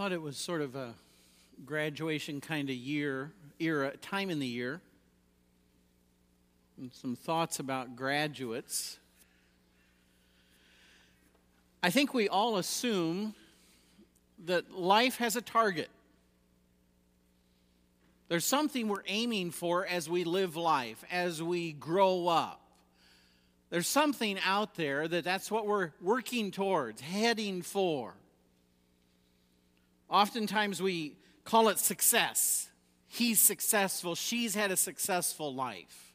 thought it was sort of a graduation kind of time in the year, and some thoughts about graduates. I think we all assume that life has a target. There's something we're aiming for as we live life, as we grow up. There's something out there that's what we're working towards, heading for. Oftentimes we call it success. He's successful. She's had a successful life.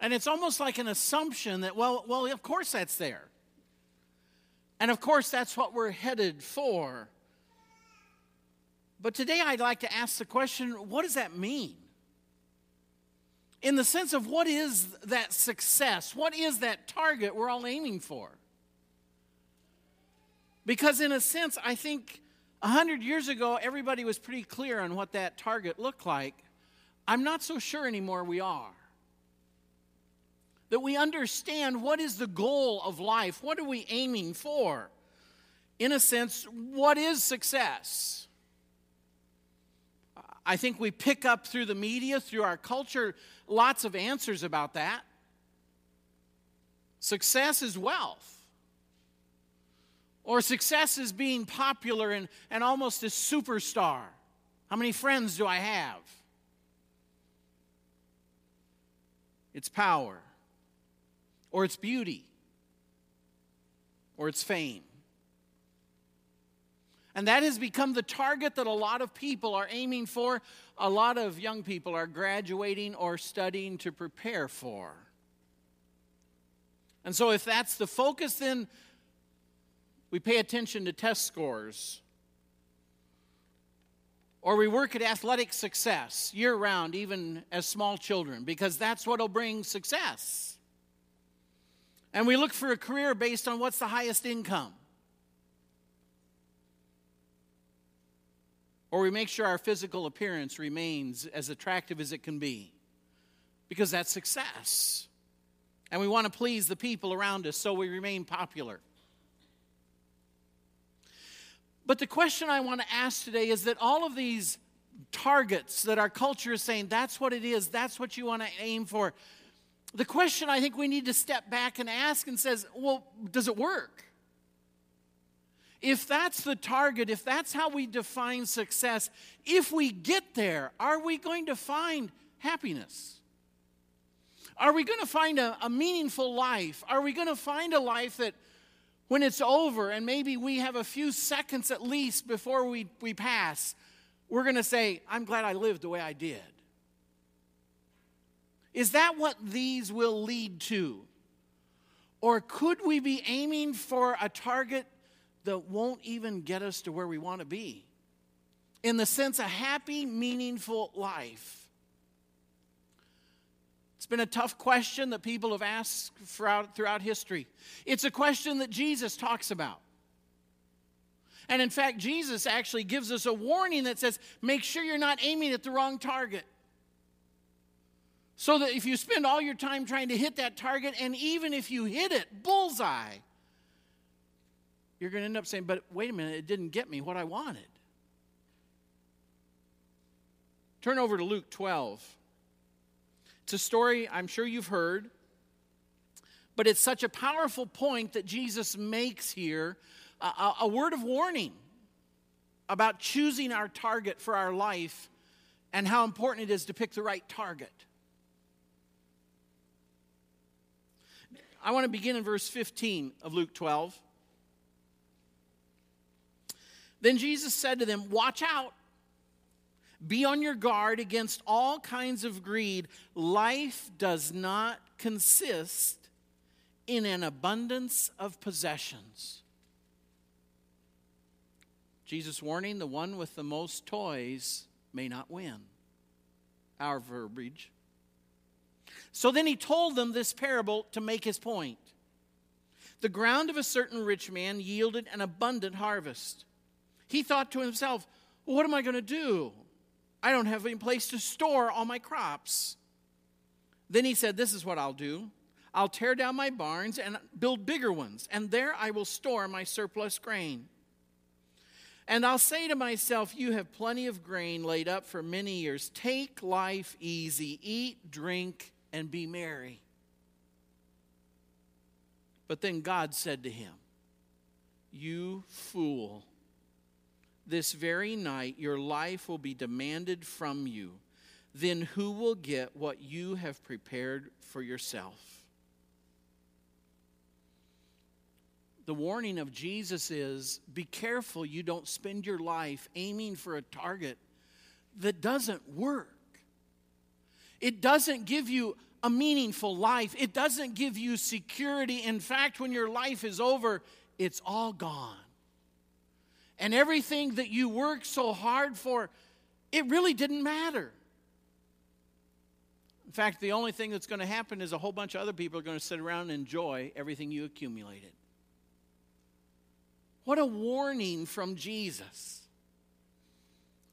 And it's almost like an assumption that, well, of course that's there. And of course that's what we're headed for. But today I'd like to ask the question, what does that mean? In the sense of what is that success? What is that target we're all aiming for? Because in a sense, I think 100 years ago, everybody was pretty clear on what that target looked like. I'm not so sure anymore we are. That we understand what is the goal of life. What are we aiming for? In a sense, what is success? I think we pick up through the media, through our culture, lots of answers about that. Success is wealth. Or success is being popular and almost a superstar. How many friends do I have? It's power. Or it's beauty. Or it's fame. And that has become the target that a lot of people are aiming for. A lot of young people are graduating or studying to prepare for. And so if that's the focus, then we pay attention to test scores. Or we work at athletic success year-round, even as small children, because that's what will bring success. And we look for a career based on what's the highest income. Or we make sure our physical appearance remains as attractive as it can be, because that's success. And we want to please the people around us so we remain popular. But the question I want to ask today is that all of these targets that our culture is saying, that's what it is, that's what you want to aim for. The question I think we need to step back and ask and says, well, does it work? If that's the target, if that's how we define success, if we get there, are we going to find happiness? Are we going to find a meaningful life? Are we going to find a life that when it's over, and maybe we have a few seconds at least before we pass, we're going to say, I'm glad I lived the way I did? Is that what these will lead to? Or could we be aiming for a target that won't even get us to where we want to be? In the sense, a happy, meaningful life. It's been a tough question that people have asked throughout history. It's a question that Jesus talks about. And in fact, Jesus actually gives us a warning that says, make sure you're not aiming at the wrong target. So that if you spend all your time trying to hit that target, and even if you hit it, bullseye, you're going to end up saying, but wait a minute, it didn't get me what I wanted. Turn over to Luke 12. It's a story I'm sure you've heard, but it's such a powerful point that Jesus makes here, a word of warning about choosing our target for our life and how important it is to pick the right target. I want to begin in verse 15 of Luke 12. Then Jesus said to them, "Watch out. Be on your guard against all kinds of greed. Life does not consist in an abundance of possessions." Jesus warning, the one with the most toys may not win. Our verbiage. So then he told them this parable to make his point. The ground of a certain rich man yielded an abundant harvest. He thought to himself, well, what am I going to do? I don't have any place to store all my crops. Then he said, this is what I'll do. I'll tear down my barns and build bigger ones, and there I will store my surplus grain. And I'll say to myself, you have plenty of grain laid up for many years. Take life easy. Eat, drink, and be merry. But then God said to him, you fool. This very night your life will be demanded from you. Then who will get what you have prepared for yourself? The warning of Jesus is, be careful you don't spend your life aiming for a target that doesn't work. It doesn't give you a meaningful life. It doesn't give you security. In fact, when your life is over, it's all gone. And everything that you worked so hard for, it really didn't matter. In fact, the only thing that's going to happen is a whole bunch of other people are going to sit around and enjoy everything you accumulated. What a warning from Jesus.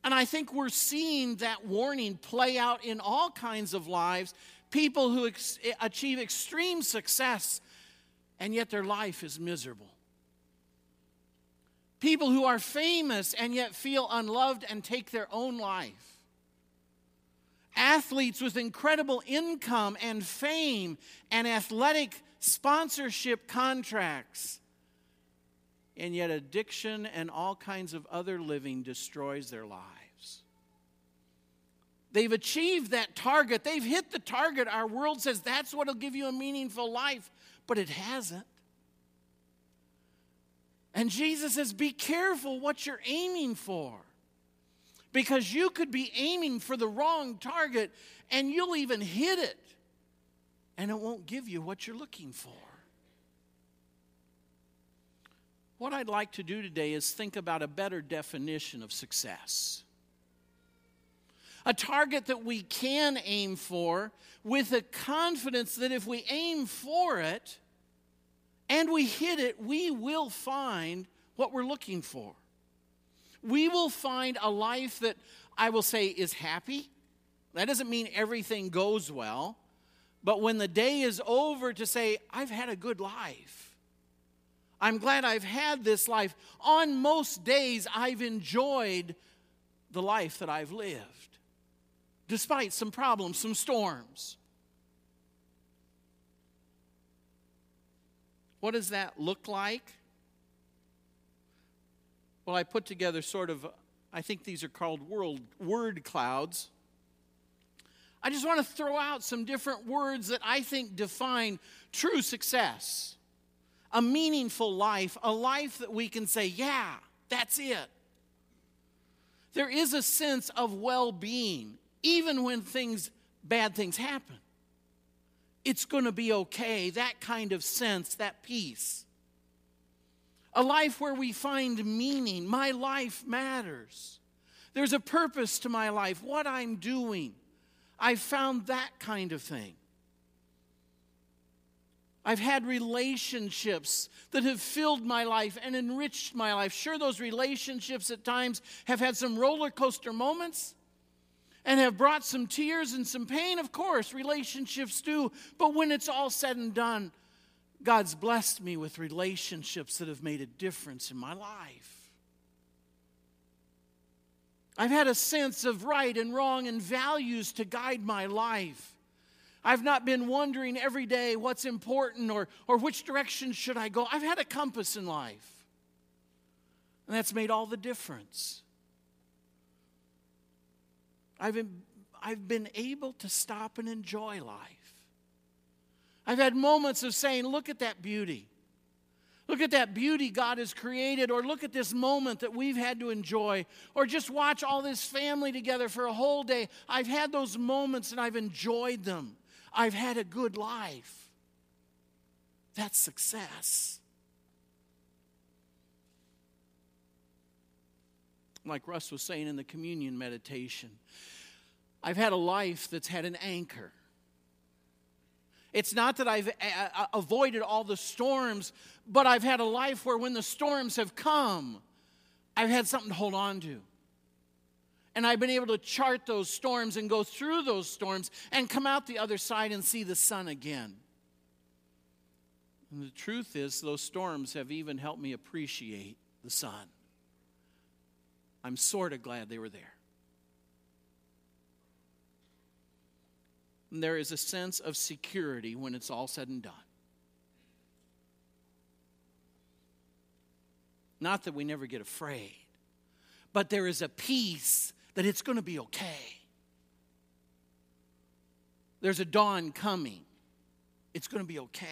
And I think we're seeing that warning play out in all kinds of lives. People who achieve extreme success, and yet their life is miserable. People who are famous and yet feel unloved and take their own life. Athletes with incredible income and fame and athletic sponsorship contracts. And yet addiction and all kinds of other living destroys their lives. They've achieved that target. They've hit the target. Our world says that's what will give you a meaningful life, but it hasn't. And Jesus says, be careful what you're aiming for, because you could be aiming for the wrong target, and you'll even hit it, and it won't give you what you're looking for. What I'd like to do today is think about a better definition of success. A target that we can aim for with the confidence that if we aim for it and we hit it, we will find what we're looking for. We will find a life that I will say is happy. That doesn't mean everything goes well, but when the day is over, to say, I've had a good life. I'm glad I've had this life. On most days, I've enjoyed the life that I've lived, despite some problems, some storms. What does that look like? Well, I put together sort of, I think these are called word clouds. I just want to throw out some different words that I think define true success. A meaningful life, a life that we can say, yeah, that's it. There is a sense of well-being, even when bad things happen. It's going to be okay, that kind of sense, that peace. A life where we find meaning. My life matters. There's a purpose to my life, what I'm doing. I found that kind of thing. I've had relationships that have filled my life and enriched my life. Sure, those relationships at times have had some roller coaster moments and have brought some tears and some pain. Of course, relationships do. But when it's all said and done, God's blessed me with relationships that have made a difference in my life. I've had a sense of right and wrong and values to guide my life. I've not been wondering every day what's important or which direction should I go. I've had a compass in life. And that's made all the difference. I've been able to stop and enjoy life. I've had moments of saying, look at that beauty. Look at that beauty God has created, or look at this moment that we've had to enjoy, or just watch all this family together for a whole day. I've had those moments and I've enjoyed them. I've had a good life. That's success. Like Russ was saying in the communion meditation, I've had a life that's had an anchor. It's not that I've avoided all the storms, but I've had a life where when the storms have come, I've had something to hold on to. And I've been able to chart those storms and go through those storms and come out the other side and see the sun again. And the truth is, those storms have even helped me appreciate the sun. I'm sort of glad they were there. And there is a sense of security when it's all said and done. Not that we never get afraid, but there is a peace that it's going to be okay. There's a dawn coming. It's going to be okay.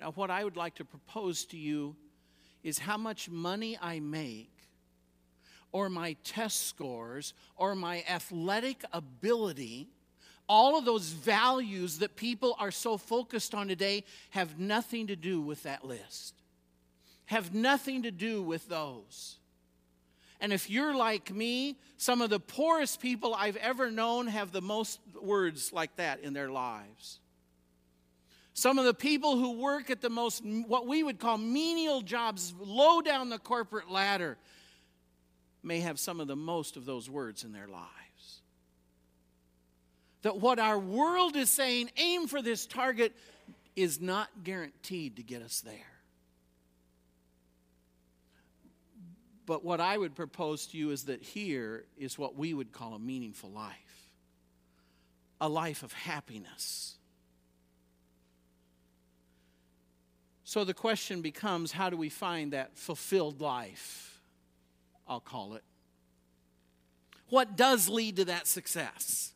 Now, what I would like to propose to you is how much money I make, or my test scores, or my athletic ability, all of those values that people are so focused on today have nothing to do with that list, have nothing to do with those. And if you're like me, some of the poorest people I've ever known have the most words like that in their lives. Some of the people who work at the most, what we would call menial jobs, low down the corporate ladder, may have some of the most of those words in their lives. That what our world is saying, aim for this target, is not guaranteed to get us there. But what I would propose to you is that here is what we would call a meaningful life. A life of happiness. So the question becomes, how do we find that fulfilled life, I'll call it? What does lead to that success?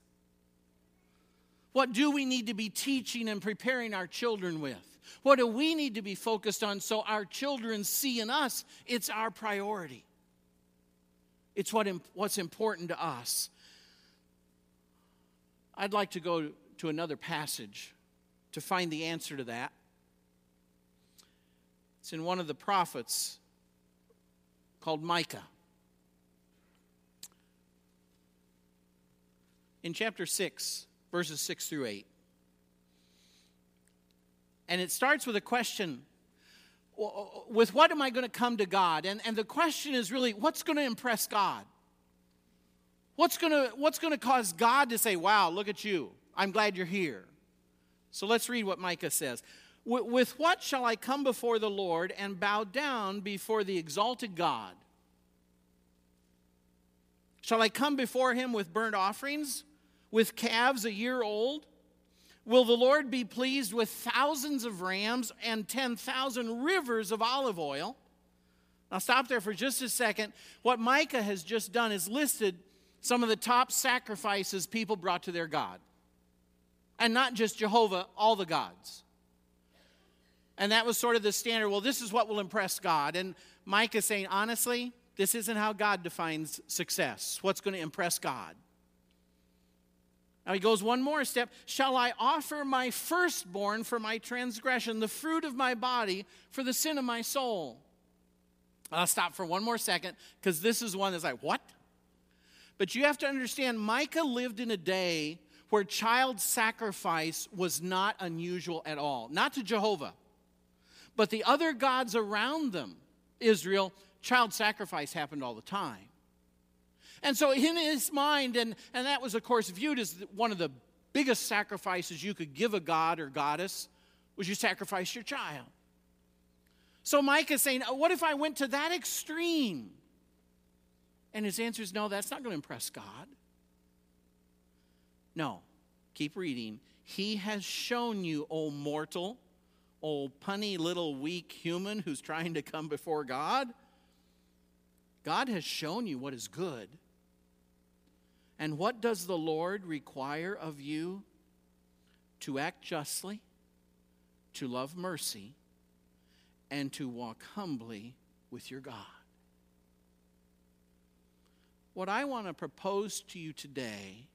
What do we need to be teaching and preparing our children with? What do we need to be focused on so our children see in us it's our priority? It's what's important to us. I'd like to go to another passage to find the answer to that. It's in one of the prophets called Micah. In chapter 6, verses 6 through 8. And it starts with a question. With what am I going to come to God? And the question is really, what's going to impress God? What's going to cause God to say, wow, look at you. I'm glad you're here. So let's read what Micah says. With what shall I come before the Lord and bow down before the exalted God? Shall I come before him with burnt offerings, with calves a year old? Will the Lord be pleased with thousands of rams and 10,000 rivers of olive oil? Now stop there for just a second. What Micah has just done is listed some of the top sacrifices people brought to their God. And not just Jehovah, all the gods. And that was sort of the standard. Well, this is what will impress God. And Micah is saying, honestly, this isn't how God defines success. What's going to impress God? Now he goes one more step. Shall I offer my firstborn for my transgression, the fruit of my body for the sin of my soul? I'll stop for one more second because this is one that's like, what? But you have to understand, Micah lived in a day where child sacrifice was not unusual at all. Not to Jehovah. But the other gods around them, Israel, child sacrifice happened all the time. And so in his mind, and that was, of course, viewed as one of the biggest sacrifices you could give a god or goddess, was you sacrifice your child. So Micah is saying, what if I went to that extreme? And his answer is, no, that's not going to impress God. No, keep reading. He has shown you, O mortal, old punny little weak human who's trying to come before God. God has shown you what is good. And what does the Lord require of you? To act justly, to love mercy, and to walk humbly with your God. What I want to propose to you today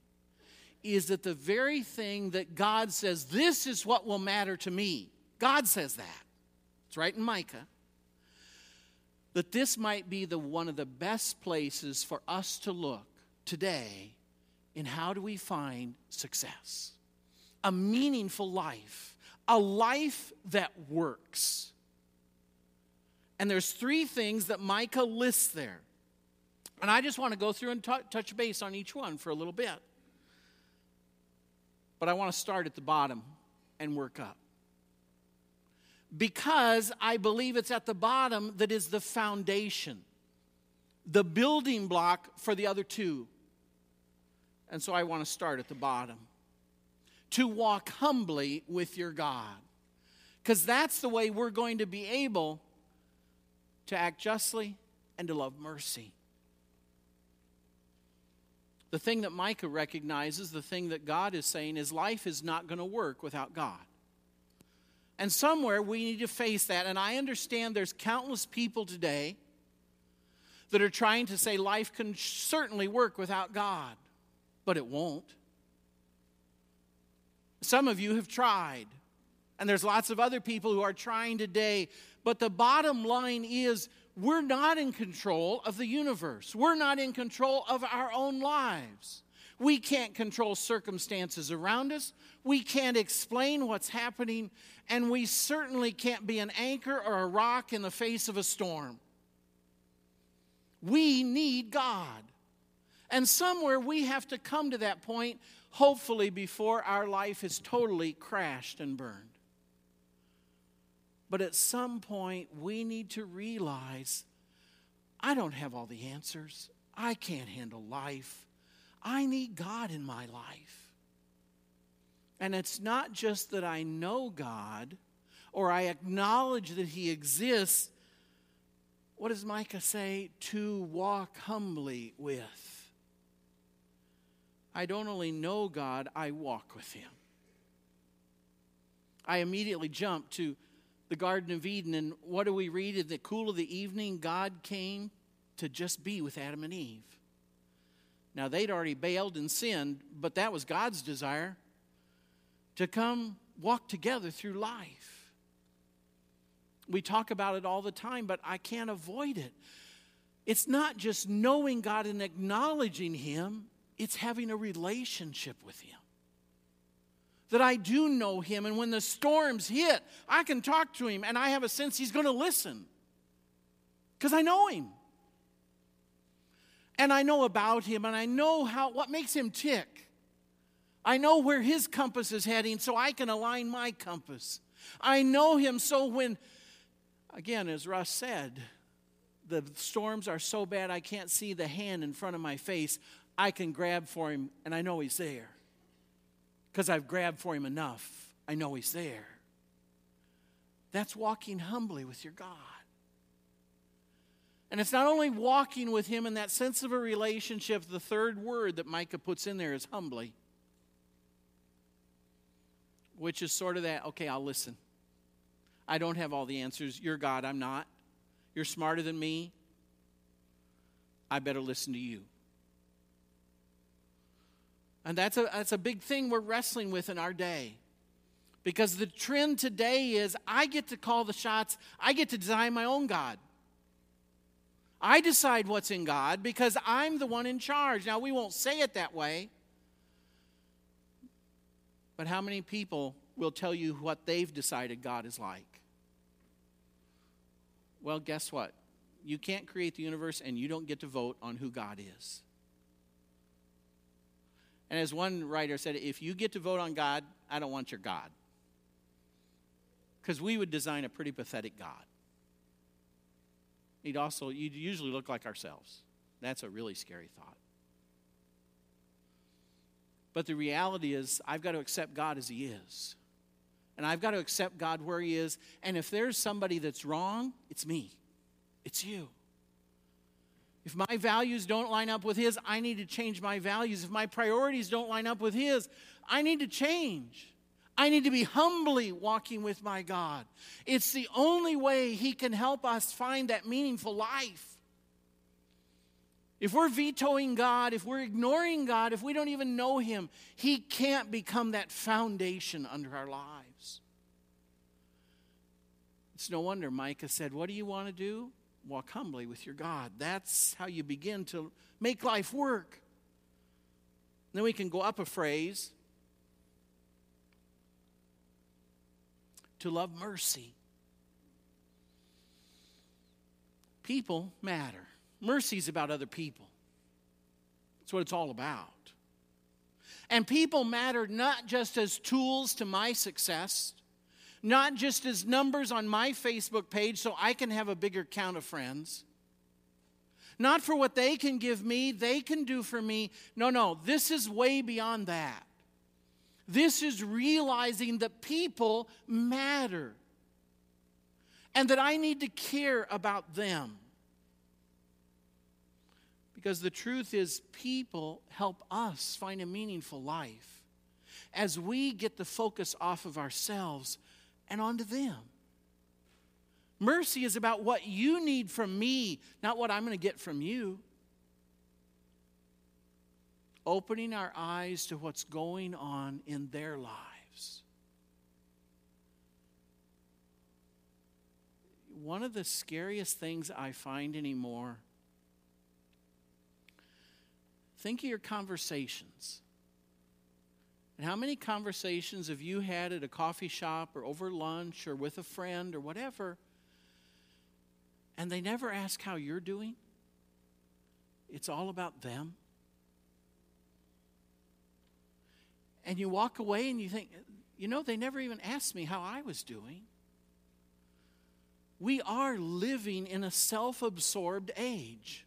is that the very thing that God says, this is what will matter to me. God says that. It's right in Micah. That this might be one of the best places for us to look today in how do we find success. A meaningful life. A life that works. And there's three things that Micah lists there. And I just want to go through and touch base on each one for a little bit. But I want to start at the bottom and work up. because I believe it's at the bottom that is the foundation, the building block for the other two. And so I want to start at the bottom. To walk humbly with your God. Because that's the way we're going to be able to act justly and to love mercy. The thing that Micah recognizes, the thing that God is saying, is life is not going to work without God. And somewhere we need to face that. And I understand there's countless people today that are trying to say life can certainly work without God. But it won't. Some of you have tried. And there's lots of other people who are trying today. But the bottom line is, we're not in control of the universe. We're not in control of our own lives. We can't control circumstances around us. We can't explain what's happening. And we certainly can't be an anchor or a rock in the face of a storm. We need God. And somewhere we have to come to that point, hopefully before our life is totally crashed and burned. But at some point, we need to realize, I don't have all the answers. I can't handle life. I need God in my life. And it's not just that I know God, or I acknowledge that He exists. What does Micah say? To walk humbly with. I don't only know God, I walk with Him. I immediately jump to the Garden of Eden, and what do we read? In the cool of the evening, God came to just be with Adam and Eve. Now, they'd already bailed and sinned, but that was God's desire, to come walk together through life. We talk about it all the time, but I can't avoid it. It's not just knowing God and acknowledging Him. It's having a relationship with Him. That I do know Him, and when the storms hit, I can talk to Him, and I have a sense He's going to listen. Because I know Him. And I know about Him, and I know what makes Him tick. I know where His compass is heading, so I can align my compass. I know Him, so when, again, as Russ said, the storms are so bad I can't see the hand in front of my face, I can grab for Him, and I know He's there. Because I've grabbed for Him enough, I know He's there. That's walking humbly with your God. And it's not only walking with Him in that sense of a relationship, the third word that Micah puts in there is humbly. Which is sort of that, okay, I'll listen. I don't have all the answers. You're God, I'm not. You're smarter than me. I better listen to you. And that's a big thing we're wrestling with in our day. Because the trend today is I get to call the shots. I get to design my own God. I decide what's in God because I'm the one in charge. Now, we won't say it that way. But how many people will tell you what they've decided God is like? Well, guess what? You can't create the universe, and you don't get to vote on who God is. And as one writer said, if you get to vote on God, I don't want your God. Because we would design a pretty pathetic God. You'd usually look like ourselves. That's a really scary thought. But the reality is, I've got to accept God as He is. And I've got to accept God where He is. And if there's somebody that's wrong, it's me. It's you. If my values don't line up with His, I need to change my values. If my priorities don't line up with His, I need to change. I need to be humbly walking with my God. It's the only way He can help us find that meaningful life. If we're vetoing God, if we're ignoring God, if we don't even know Him, He can't become that foundation under our lives. It's no wonder Micah said, what do you want to do? Walk humbly with your God. That's how you begin to make life work. Then we can go up a phrase. To love mercy. People matter. Mercy's about other people. That's what it's all about. And people matter not just as tools to my success, not just as numbers on my Facebook page so I can have a bigger count of friends. Not for what they can give me, they can do for me. No, this is way beyond that. This is realizing that people matter and that I need to care about them. Because the truth is, people help us find a meaningful life as we get the focus off of ourselves and onto them. Mercy is about what you need from me, not what I'm going to get from you. Opening our eyes to what's going on in their lives. One of the scariest things I find anymore, think of your conversations. And how many conversations have you had at a coffee shop or over lunch or with a friend or whatever? And they never ask how you're doing. It's all about them. And you walk away and you think, they never even asked me how I was doing. We are living in a self-absorbed age.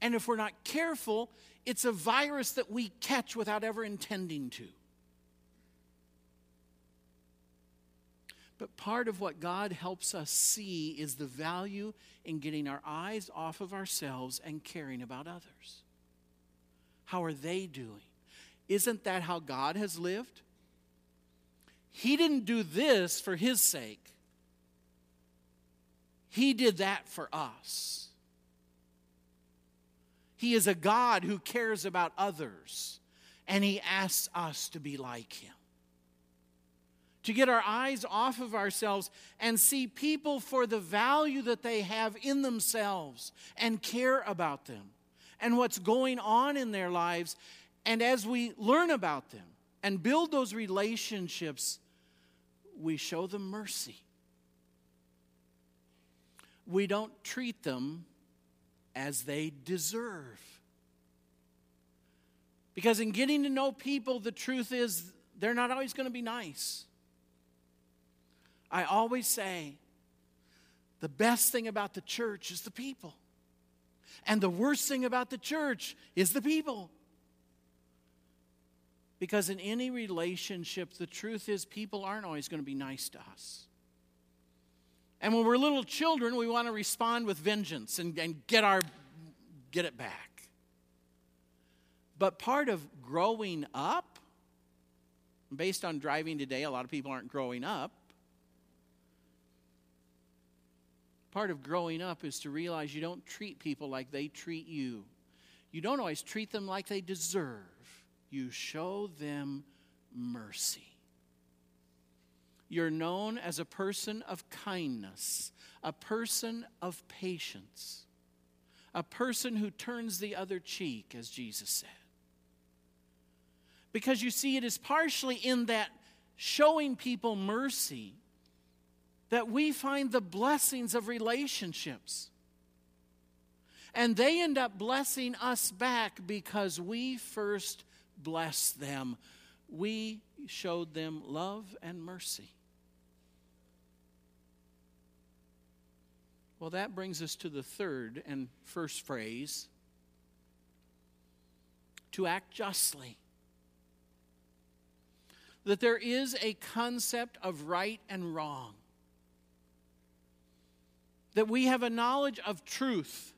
And if we're not careful, it's a virus that we catch without ever intending to. But part of what God helps us see is the value in getting our eyes off of ourselves and caring about others. How are they doing? Isn't that how God has lived? He didn't do this for his sake. He did that for us. He is a God who cares about others, and he asks us to be like him. To get our eyes off of ourselves and see people for the value that they have in themselves and care about them and what's going on in their lives. And as we learn about them and build those relationships, we show them mercy. We don't treat them as they deserve. Because in getting to know people, the truth is they're not always going to be nice. I always say, the best thing about the church is the people. And the worst thing about the church is the people. Because in any relationship, the truth is people aren't always going to be nice to us. And when we're little children, we want to respond with vengeance and get it back. But part of growing up, based on driving today, a lot of people aren't growing up. Part of growing up is to realize you don't treat people like they treat you. You don't always treat them like they deserve. You show them mercy. You're known as a person of kindness, a person of patience, a person who turns the other cheek, as Jesus said. Because you see, it is partially in that showing people mercy that we find the blessings of relationships. And they end up blessing us back because we first blessed them. We showed them love and mercy. Well, that brings us to the third and first phrase, to act justly. That there is a concept of right and wrong. That we have a knowledge of truth,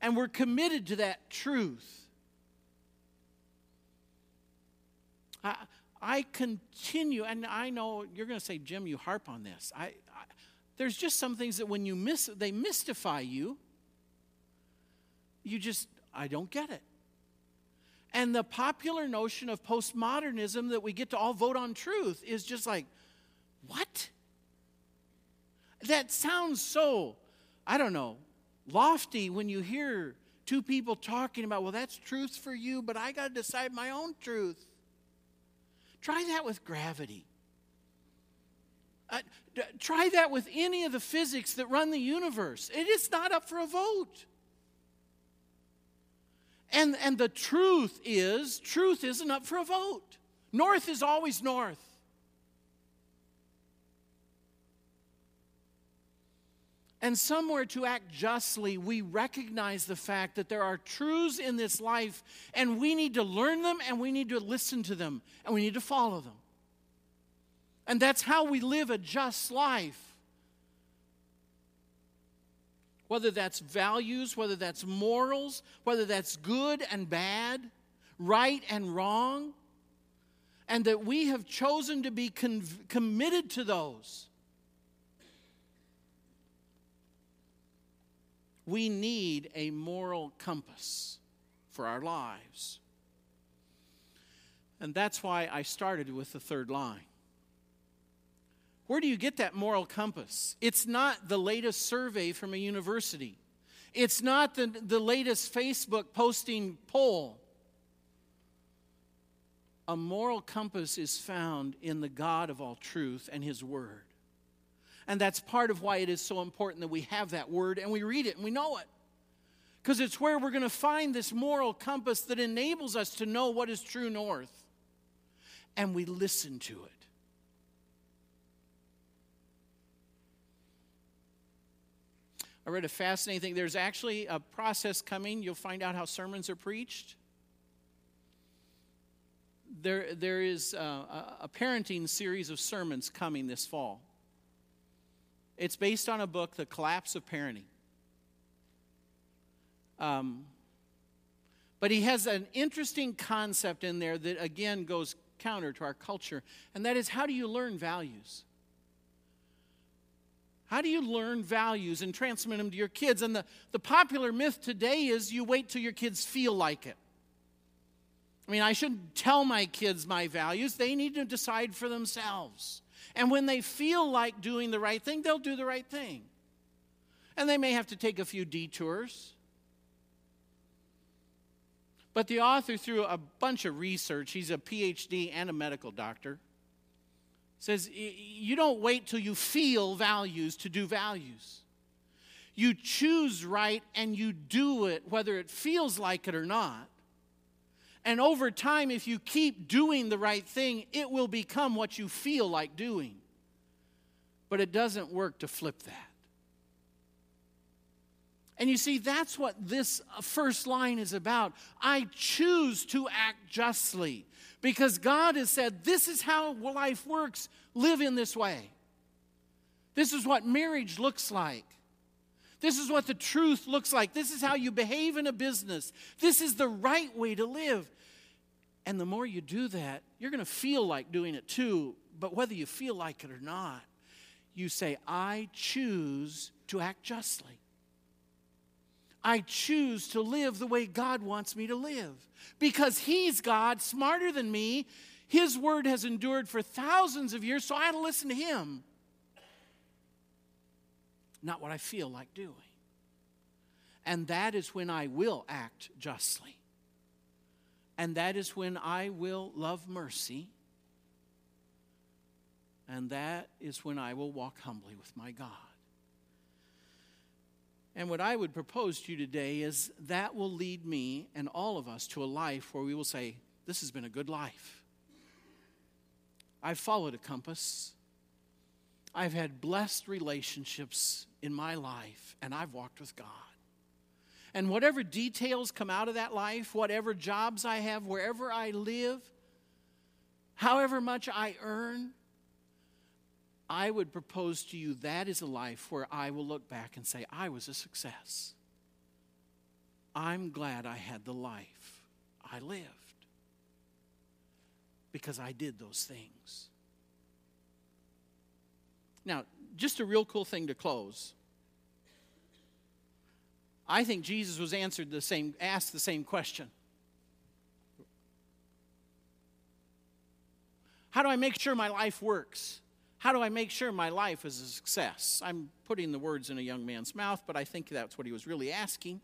and we're committed to that truth. I continue, and I know you're going to say, Jim, you harp on this. There's just some things that when you miss, they mystify you. You just, I don't get it. And the popular notion of postmodernism that we get to all vote on truth is just like, what? That sounds so, I don't know, lofty when you hear two people talking about, well, that's truth for you, but I got to decide my own truth. Try that with gravity. Try that with any of the physics that run the universe. It is not up for a vote. And the truth isn't up for a vote. North is always north. And somewhere to act justly, we recognize the fact that there are truths in this life, and we need to learn them, and we need to listen to them, and we need to follow them. And that's how we live a just life. Whether that's values, whether that's morals, whether that's good and bad, right and wrong, and that we have chosen to be committed to those. We need a moral compass for our lives. And that's why I started with the third line. Where do you get that moral compass? It's not the latest survey from a university. It's not the latest Facebook posting poll. A moral compass is found in the God of all truth and His Word. And that's part of why it is so important that we have that word and we read it and we know it. Because it's where we're going to find this moral compass that enables us to know what is true north. And we listen to it. I read a fascinating thing. There's actually a process coming. You'll find out how sermons are preached. There is a parenting series of sermons coming this fall. It's based on a book, The Collapse of Parenting. But he has an interesting concept in there that, again, goes counter to our culture. And that is, how do you learn values? How do you learn values and transmit them to your kids? And the popular myth today is you wait till your kids feel like it. I mean, I shouldn't tell my kids my values. They need to decide for themselves. And when they feel like doing the right thing, they'll do the right thing. And they may have to take a few detours. But the author, through a bunch of research, he's a PhD and a medical doctor, says you don't wait till you feel values to do values. You choose right and you do it, whether it feels like it or not. And over time, if you keep doing the right thing, it will become what you feel like doing. But it doesn't work to flip that. And you see, that's what this first line is about. I choose to act justly because God has said, this is how life works. Live in this way. This is what marriage looks like. This is what the truth looks like. This is how you behave in a business. This is the right way to live. And the more you do that, you're going to feel like doing it too. But whether you feel like it or not, you say, I choose to act justly. I choose to live the way God wants me to live. Because He's God, smarter than me. His word has endured for thousands of years, so I ought to listen to Him. Not what I feel like doing. And that is when I will act justly. And that is when I will love mercy. And that is when I will walk humbly with my God. And what I would propose to you today is that will lead me and all of us to a life where we will say, this has been a good life. I've followed a compass. I've had blessed relationships in my life, and I've walked with God. And whatever details come out of that life, whatever jobs I have, wherever I live, however much I earn, I would propose to you that is a life where I will look back and say, I was a success. I'm glad I had the life I lived because I did those things. Now, just a real cool thing to close. I think Jesus was asked the same question. How do I make sure my life works? How do I make sure my life is a success? I'm putting the words in a young man's mouth, but I think that's what he was really asking.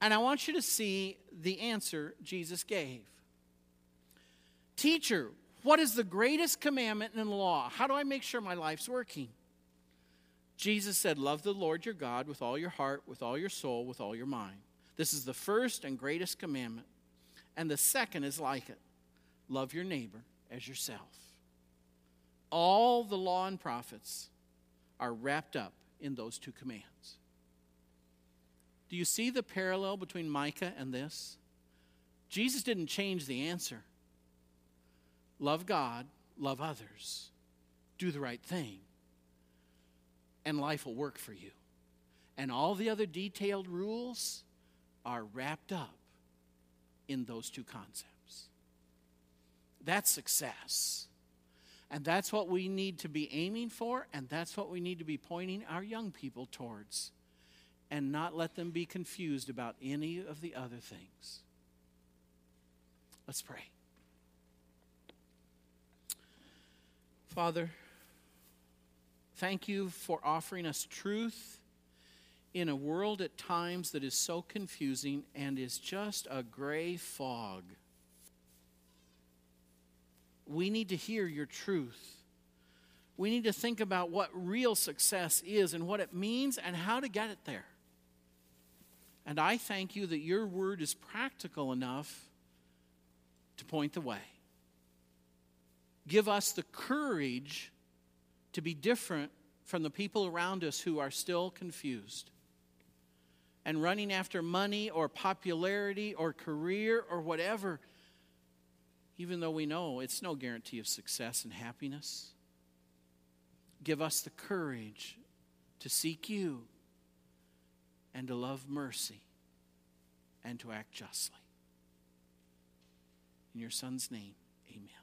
And I want you to see the answer Jesus gave. Teacher, what is the greatest commandment in the law? How do I make sure my life's working? Jesus said, love the Lord your God with all your heart, with all your soul, with all your mind. This is the first and greatest commandment. And the second is like it. Love your neighbor as yourself. All the law and prophets are wrapped up in those two commands. Do you see the parallel between Micah and this? Jesus didn't change the answer. Love God, love others, do the right thing, and life will work for you. And all the other detailed rules are wrapped up in those two concepts. That's success. And that's what we need to be aiming for, and that's what we need to be pointing our young people towards, and not let them be confused about any of the other things. Let's pray. Father, thank you for offering us truth in a world at times that is so confusing and is just a gray fog. We need to hear your truth. We need to think about what real success is and what it means and how to get it there. And I thank you that your word is practical enough to point the way. Give us the courage to be different from the people around us who are still confused and running after money or popularity or career or whatever, even though we know it's no guarantee of success and happiness. Give us the courage to seek you and to love mercy and to act justly. In your Son's name, amen.